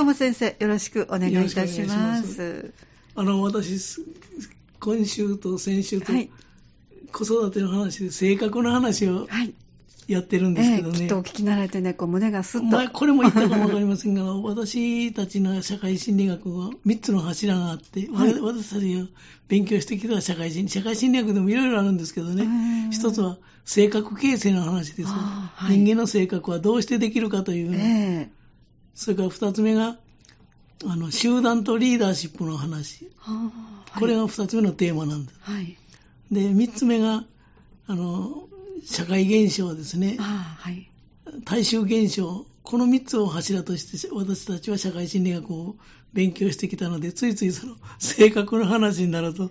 今日も先生よろしくお願いいたします。私今週と先週と子育ての話で性格の話をやってるんですけどね、きっとお聞きなられてね、こう胸がスッと、これも言ったかも分かりませんが私たちの社会心理学は3つの柱があって、はい、私たちが勉強してきた社会心理学でもいろいろあるんですけどね、一つは性格形成の話です、はい、人間の性格はどうしてできるかという、それから2つ目が集団とリーダーシップの話、これが2つ目のテーマなんです、で3つ目が社会現象ですね、大衆現象、この3つを柱として私たちは社会心理学を勉強してきたので、ついついその性格の話になると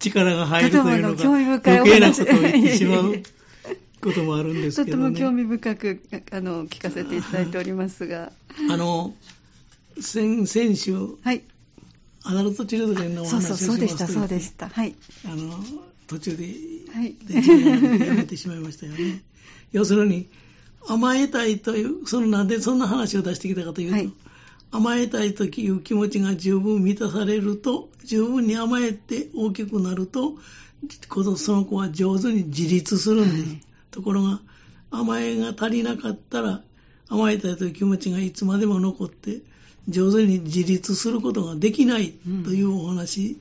力が入るというのが余計なことを言ってしまうこともあるんですけどね。とても興味深く聞かせていただいておりますが、先週、アダルトチルドレンのお話をしました。そうでした、途中でやめてしまいましたよね要するに甘えたいという、なんでそんな話を出してきたかというと、甘えたいという気持ちが十分満たされると、十分に甘えて大きくなると、その子は上手に自立するんです、ところが甘えが足りなかったら、甘えたいという気持ちがいつまでも残って上手に自立することができないというお話、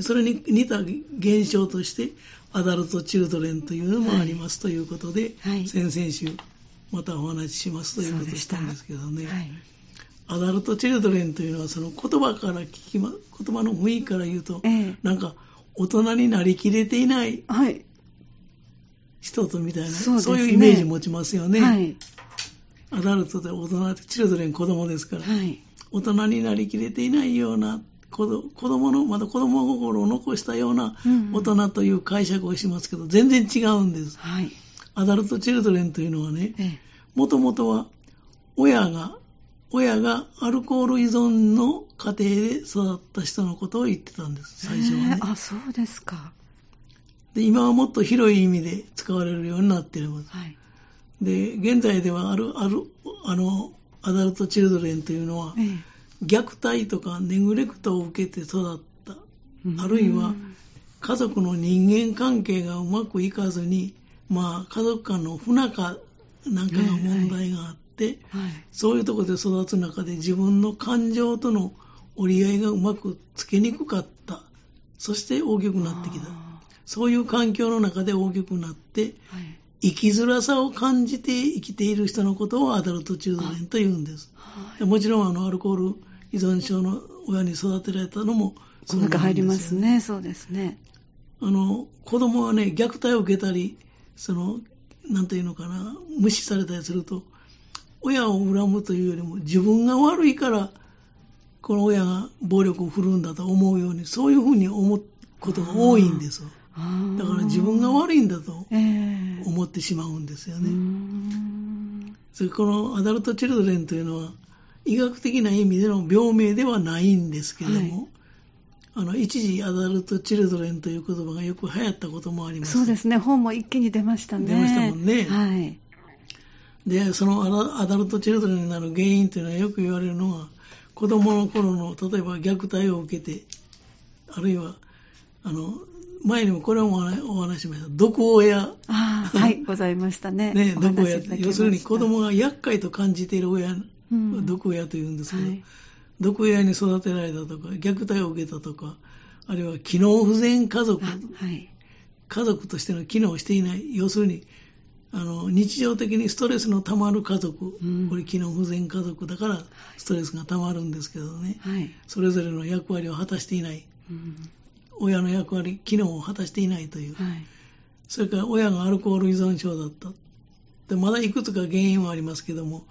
それに似た現象としてアダルトチルドレンというのもありますということで、先々週またお話ししますということをしたんですけどね、アダルトチルドレンというのは、その言葉の雰囲気から言うと、なんか大人になりきれていない人とみたいな、そういうイメージ持ちますよね、アダルトで大人、チルドレン子供ですから、大人になりきれていないようなまだ子供心を残したような大人という解釈をしますけど、全然違うんです、アダルトチルドレンというのはね、もともとは親がアルコール依存の家庭で育った人のことを言ってたんです、最初はね。そうですか。で今はもっと広い意味で使われるようになっています、で現在ではアダルトチルドレンというのは、虐待とかネグレクトを受けて育った、あるいは家族の人間関係がうまくいかずに、家族間の不仲なんかが問題があって、そういうところで育つ中で、自分の感情との折り合いがうまくつけにくかった。そして大きくなってきた。そういう環境の中で大きくなって、生きづらさを感じて生きている人のことをアダルトチルドレンと言うんです、もちろんアルコール依存症の親に育てられたのもそうなんですよ。入りますね。そうですね。子供はね、虐待を受けたり、なんていうのかな、無視されたりすると、親を恨むというよりも自分が悪いからこの親が暴力を振るうんだと思うように、そういうふうに思うことが多いんですよ。だから自分が悪いんだと思ってしまうんですよね、それ、このアダルトチルドレンというのは医学的な意味での病名ではないんですけれども、一時アダルトチルドレンという言葉がよく流行ったこともあります。そうですね、本も一気に出ましたね。出ましたもんね、でそのアダルトチルドレンになる原因というのは、よく言われるのは、子どもの頃の例えば虐待を受けて、あるいは前にもこれもお話ししました毒親、ございましたね。毒親、要するに子供が厄介と感じている親、毒親というんですけど、毒親に育てられたとか、虐待を受けたとか、あるいは機能不全家族、家族としての機能していない、要するに日常的にストレスのたまる家族、これ機能不全家族だからストレスがたまるんですけどね、それぞれの役割を果たしていない、親の役割、機能を果たしていないという、それから親がアルコール依存症だった。でまだいくつか原因はありますけども、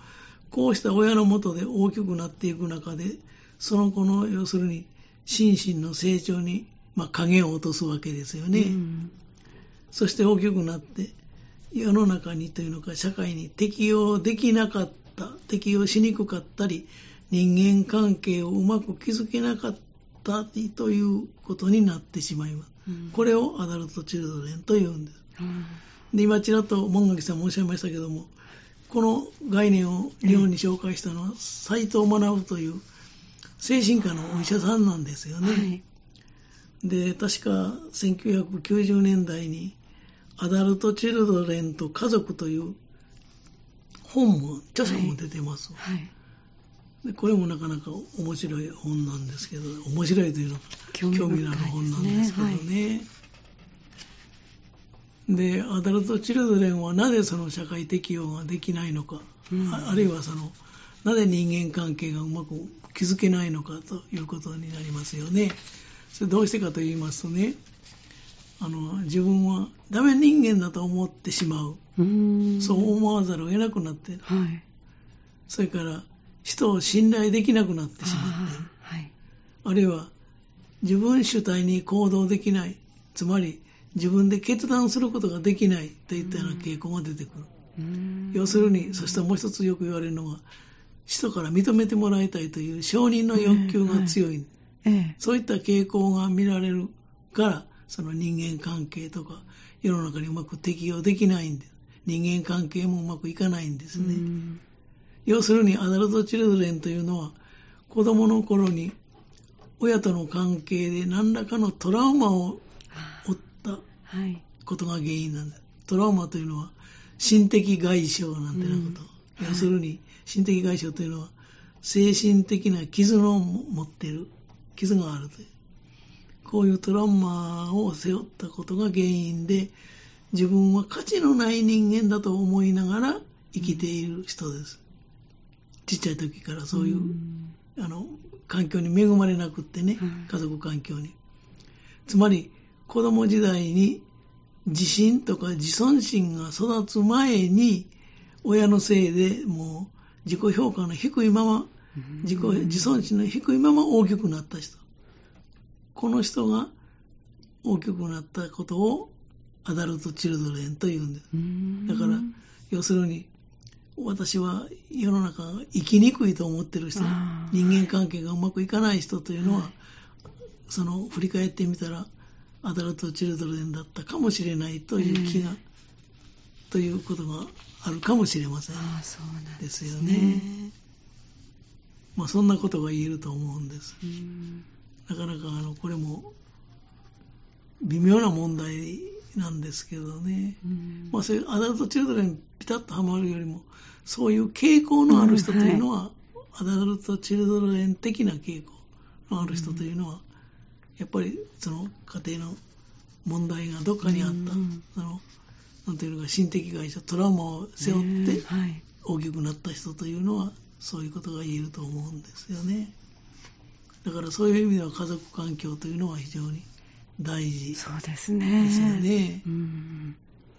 こうした親の下で大きくなっていく中で、その子の要するに心身の成長に、影を落とすわけですよね、そして大きくなって世の中にというのか、社会に適応できなかった、適応しにくかったり、人間関係をうまく築けなかったということになってしまいます、これをアダルトチルドレンというんです、で今ちらっと門垣さんもおっしゃいましたけども、この概念を日本に紹介したのは斎藤学という精神科のお医者さんなんですよね、はい、で確か1990年代にアダルトチルドレンと家族という本も著書も出てます、はいはいでこれもなかなか面白い本なんですけど、面白いというのは興味のある本なんですけどね。で、アダルト・チルドレンはなぜその社会適応ができないのか、うん、あるいはそのなぜ人間関係がうまく築けないのかということになりますよね。それどうしてかと言いますとね、自分はダメ人間だと思ってしまう。そう思わざるを得なくなっている、はい、それから人を信頼できなくなってしまっている、はい、あるいは自分主体に行動できない、つまり自分で決断することができないといったような傾向が出てくる。要するに、そしてもう一つよく言われるのは、人から認めてもらいたいという承認の欲求が強い、そういった傾向が見られるから、その人間関係とか世の中にうまく適応できないんです。人間関係もうまくいかないんですね。要するにアダルトチルドレンというのは、子どもの頃に親との関係で何らかのトラウマを負ったことが原因なんです。トラウマというのは心的外傷なんてなこと、要するに心的外傷というのは精神的な傷を持っている、傷があるという、こういうトラウマを背負ったことが原因で、自分は価値のない人間だと思いながら生きている人です。ちっちゃい時からそういう、環境に恵まれなくってね、家族環境に。つまり子供時代に自信とか自尊心が育つ前に、親のせいでもう自己評価の低いまま、自尊心の低いまま大きくなった人。この人が大きくなったことをアダルトチルドレンというんです。だから要するに、私は世の中が生きにくいと思ってる人、人間関係がうまくいかない人というのは、その振り返ってみたらアダルトチルドレンだったかもしれないという気が、ということがあるかもしれません。そうなんですね。ですよね。そんなことが言えると思うんです。なかなかこれも微妙な問題なんですけどね、そういうアダルトチルドレンにピタッとはまるよりも、そういう傾向のある人というのは、アダルトチルドレン的な傾向のある人というのは、やっぱりその家庭の問題がどっかにあった、なんていうのか、心的外傷、トラウマを背負って大きくなった人というのは、そういうことが言えると思うんですよね。だからそういう意味では家族環境というのは非常に大事ですよね。そうですね。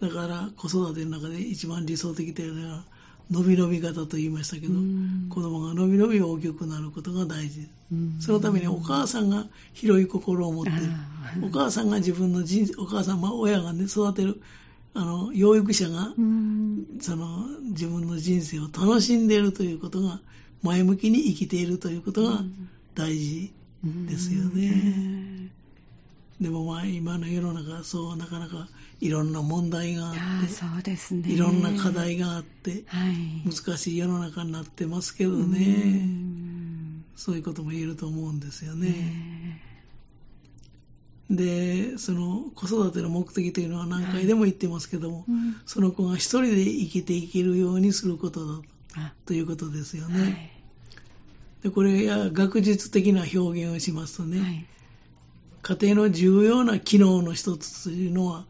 だから子育ての中で一番理想的というのは伸び伸び型と言いましたけど、子供が伸び伸び大きくなることが大事。そのためにお母さんが広い心を持っている。お母さんが自分の人生、お母さん、親がね、育てる養育者がその自分の人生を楽しんでいるということが、前向きに生きているということが大事ですよね。でも今の世の中はそうなかなかいろんな問題があって、そうですね、いろんな課題があって、難しい世の中になってますけどね、そういうことも言えると思うんですよね。で、その子育ての目的というのは何回でも言ってますけども、その子が一人で生きていけるようにすることだということですよね。でこれは学術的な表現をしますとね、家庭の重要な機能の一つというのは、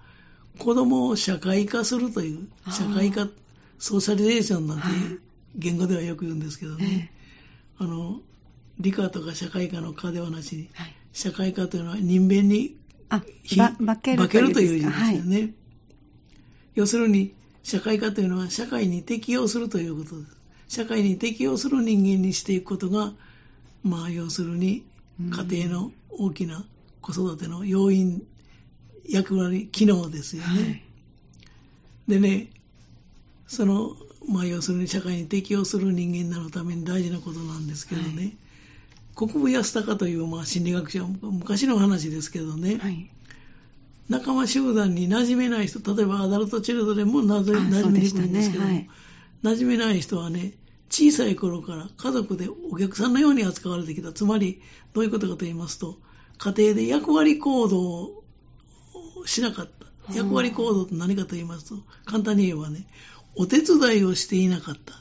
子供を社会化するという、社会化、ソーシャリゼーションなんていう言語ではよく言うんですけどね、理科とか社会科の科ではなしに、社会化というのは人間に化けるという字ですよね。要するに社会化というのは社会に適応するということです。社会に適応する人間にしていくことが、要するに家庭の大きな子育ての要因、役割、機能ですよね。でね、その、要するに社会に適応する人間になるために大事なことなんですけどね、国分安隆という、心理学者、昔の話ですけどね、仲間集団に馴染めない人、例えばアダルトチルドレンも馴染めにくいんですけども、馴染めない人はね、小さい頃から家族でお客さんのように扱われてきた。つまりどういうことかと言いますと、家庭で役割行動をしなかった。役割行動って何かと言いますと、簡単に言えばね、お手伝いをしていなかった。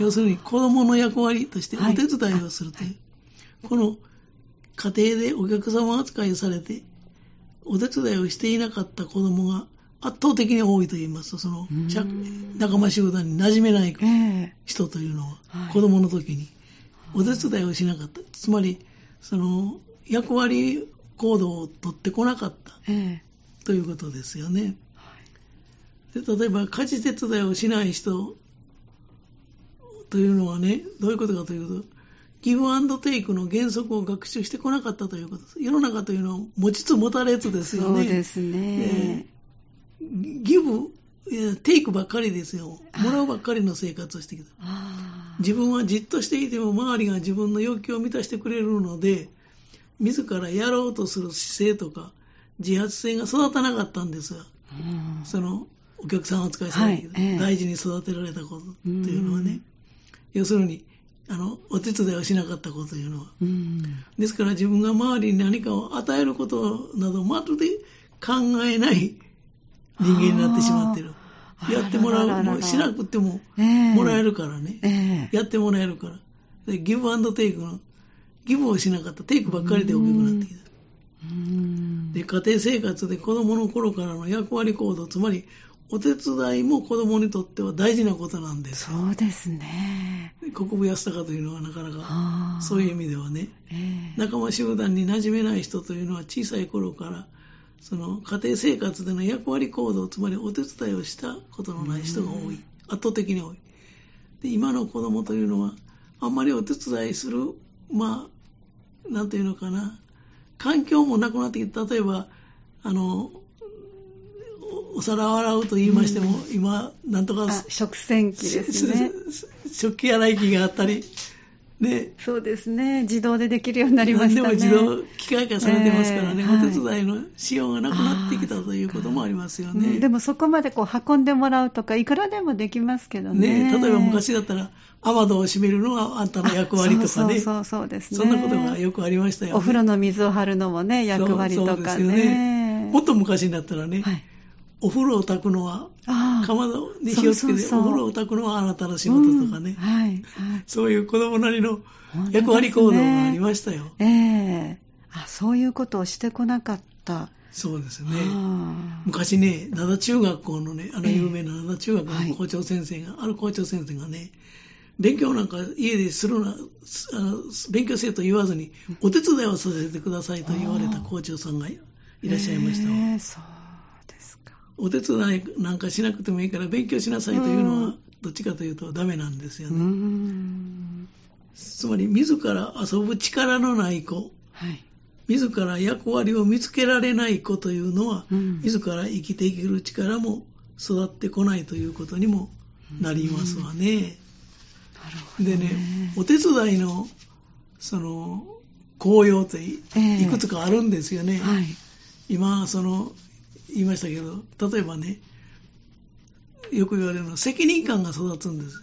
要するに子どもの役割としてお手伝いをするという、はい、この家庭でお客様扱いされてお手伝いをしていなかった子どもが圧倒的に多いと言いますと、その仲間集団に馴染めない人というのは、子どもの時にお手伝いをしなかった、はい、つまりその役割行動を取ってこなかった、ということですよね。で、例えば家事手伝いをしない人というのはね、どういうことかというと、ギブアンドテイクの原則を学習してこなかったということです。世の中というのは持ちつ持たれつですよね。そうですね、ギブテイクばっかりですよ。もらうばっかりの生活をしてきた。自分はじっとしていても周りが自分の要求を満たしてくれるので、自らやろうとする姿勢とか自発性が育たなかったんですが、そのお客さん扱いされて、大事に育てられたことというのはね、要するにお手伝いをしなかったことというのは、ですから自分が周りに何かを与えることなどまるで考えない人間になってしまっている。やってもらう、もうしなくてももらえるからね、やってもらえるから。で、ギブアンドテイクのギブをしなかった、テイクばっかりで大きくなってきた。で、家庭生活で子どもの頃からの役割行動、つまりお手伝いも子どもにとっては大事なことなんです。そうですね。国分安孝というのはなかなかそういう意味ではね、仲間集団に馴染めない人というのは、小さい頃からその家庭生活での役割行動、つまりお手伝いをしたことのない人が多い、圧倒的に多い。で、今の子どもというのはあんまりお手伝いする、なんていうのかな、環境もなくなってきて、例えばお皿を洗うと言いましても、今なんとか食洗機ですね、食器洗い機があったり、ね、そうですね、自動でできるようになりましたね。でも自動機械化されてますからね、お手伝いの仕様がなくなってきたということもありますよね。でもそこまでこう運んでもらうとか、いくらでもできますけど ね。例えば昔だったら雨戸を閉めるのはあんたの役割とかね、そうですね、そんなことがよくありましたよね。お風呂の水を張るのもね、役割とかね。そうですよね。もっと昔になったらね、お風呂を炊くのは、かまどに火をつけてお風呂を炊くのはあなたの仕事とかね、そういう子供なりの役割行動がありましたよ。そういうことをしてこなかった。そうですね。昔ね、灘中学校のね、有名な灘中学の校長先生が、ある校長先生がね、勉強なんか家でするな、勉強せえと言わずにお手伝いをさせてくださいと言われた校長さんがいらっしゃいましたわ。お手伝いなんかしなくてもいいから勉強しなさいというのは、どっちかというとダメなんですよね。つまり自ら遊ぶ力のない子、自ら役割を見つけられない子というのは、自ら生きていける力も育ってこないということにもなりますわね。でね、お手伝いのその効用っていくつかあるんですよね。今言いましたけど、例えばね、よく言われるのは責任感が育つんです。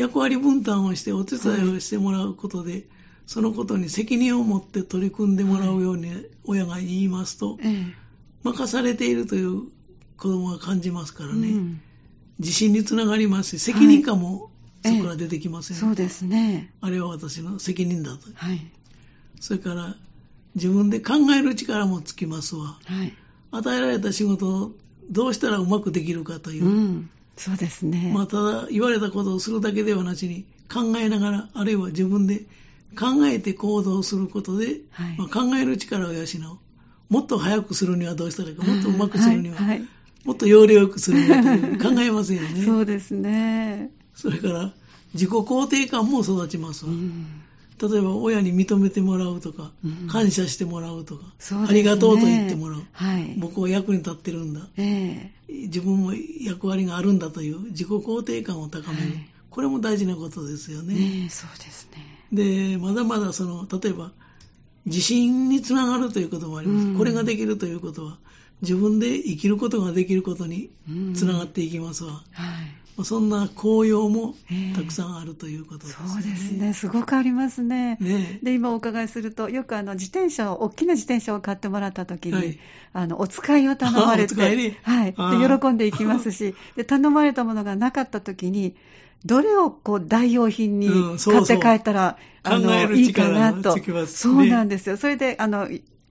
役割分担をしてお手伝いをしてもらうことで、そのことに責任を持って取り組んでもらうように親が言いますと、任されているという子どもが感じますからね、自信につながりますし、責任感もそこから出てきますよね。そうですね。あれは私の責任だと、それから自分で考える力もつきますわ。与えられた仕事をどうしたらうまくできるかという、そうですね。ただ言われたことをするだけではなしに、考えながら、あるいは自分で考えて行動することで、考える力を養う。もっと早くするにはどうしたらいいか、もっとうまくするには、もっと要領よくするにはという考えますよね。そうですね。それから自己肯定感も育ちます。例えば親に認めてもらうとか、感謝してもらうとか、ありがとうと言ってもらう、僕は役に立ってるんだ、自分も役割があるんだという自己肯定感を高める、これも大事なことですよね。そうですね。で、まだまだその、例えば自信につながるということもあります。これができるということは、自分で生きることができることにつながっていきますわ。そんな紅葉もたくさんあるということですね。そうですね、すごくありますね。で今お伺いすると、よく自転車を、大きな自転車を買ってもらった時に、はい、お使いを頼まれて、はい、で喜んでいきますし、で頼まれたものがなかった時にどれをこう代用品に買って帰ったら、いいかなと、ね、そうなんですよ。それで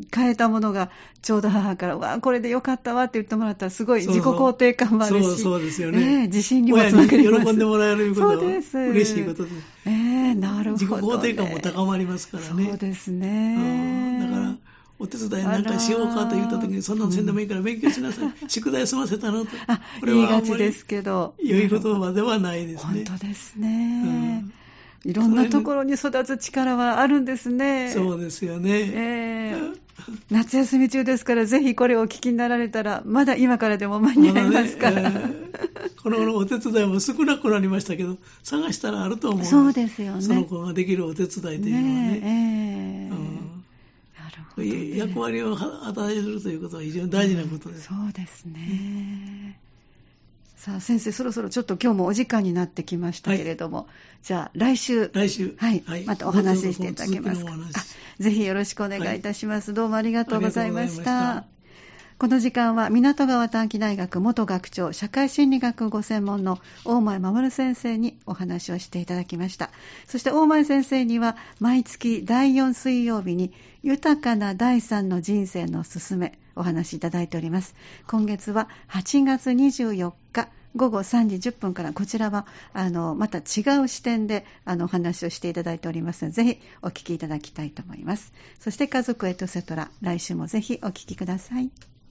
買えたものがちょうど母から、わあこれでよかったわって言ってもらったら、すごい自己肯定感もあるし、そうですよね、自信にもつながります。喜んでもらえることは嬉しいことです。なるほど、ね、自己肯定感も高まりますからね。そうですね。だからお手伝いなんかしようかと言った時に、そんなのせんでもいいから勉強しなさい、宿題済ませたのとこれはあんまり言いがちですけど、良い言葉ではないですね。本当ですね。いろんなところに育つ力はあるんですね。そうですよね。夏休み中ですから、ぜひこれをお聞きになられたら、まだ今からでも間に合いますから、この頃お手伝いも少なくなりましたけど、探したらあると思う。そうですよね。その子ができるお手伝いというのはね、役割を与えるということは非常に大事なことです。そうですね。さあ先生、そろそろちょっと今日もお時間になってきましたけれども、はい、じゃあ来週、はいはい、またお話ししていただけますか。ぜひよろしくお願いいたします、はい、どうもありがとうございました。この時間は港川短期大学元学長、社会心理学ご専門の大前守先生にお話をしていただきました。そして大前先生には毎月第4水曜日に豊かな第3の人生のすすめお話しいただいております。今月は8月24日午後3時10分から、こちらはまた違う視点でお話をしていただいておりますので、ぜひお聞きいただきたいと思います。そして家族エトセトラ、来週もぜひお聞きください。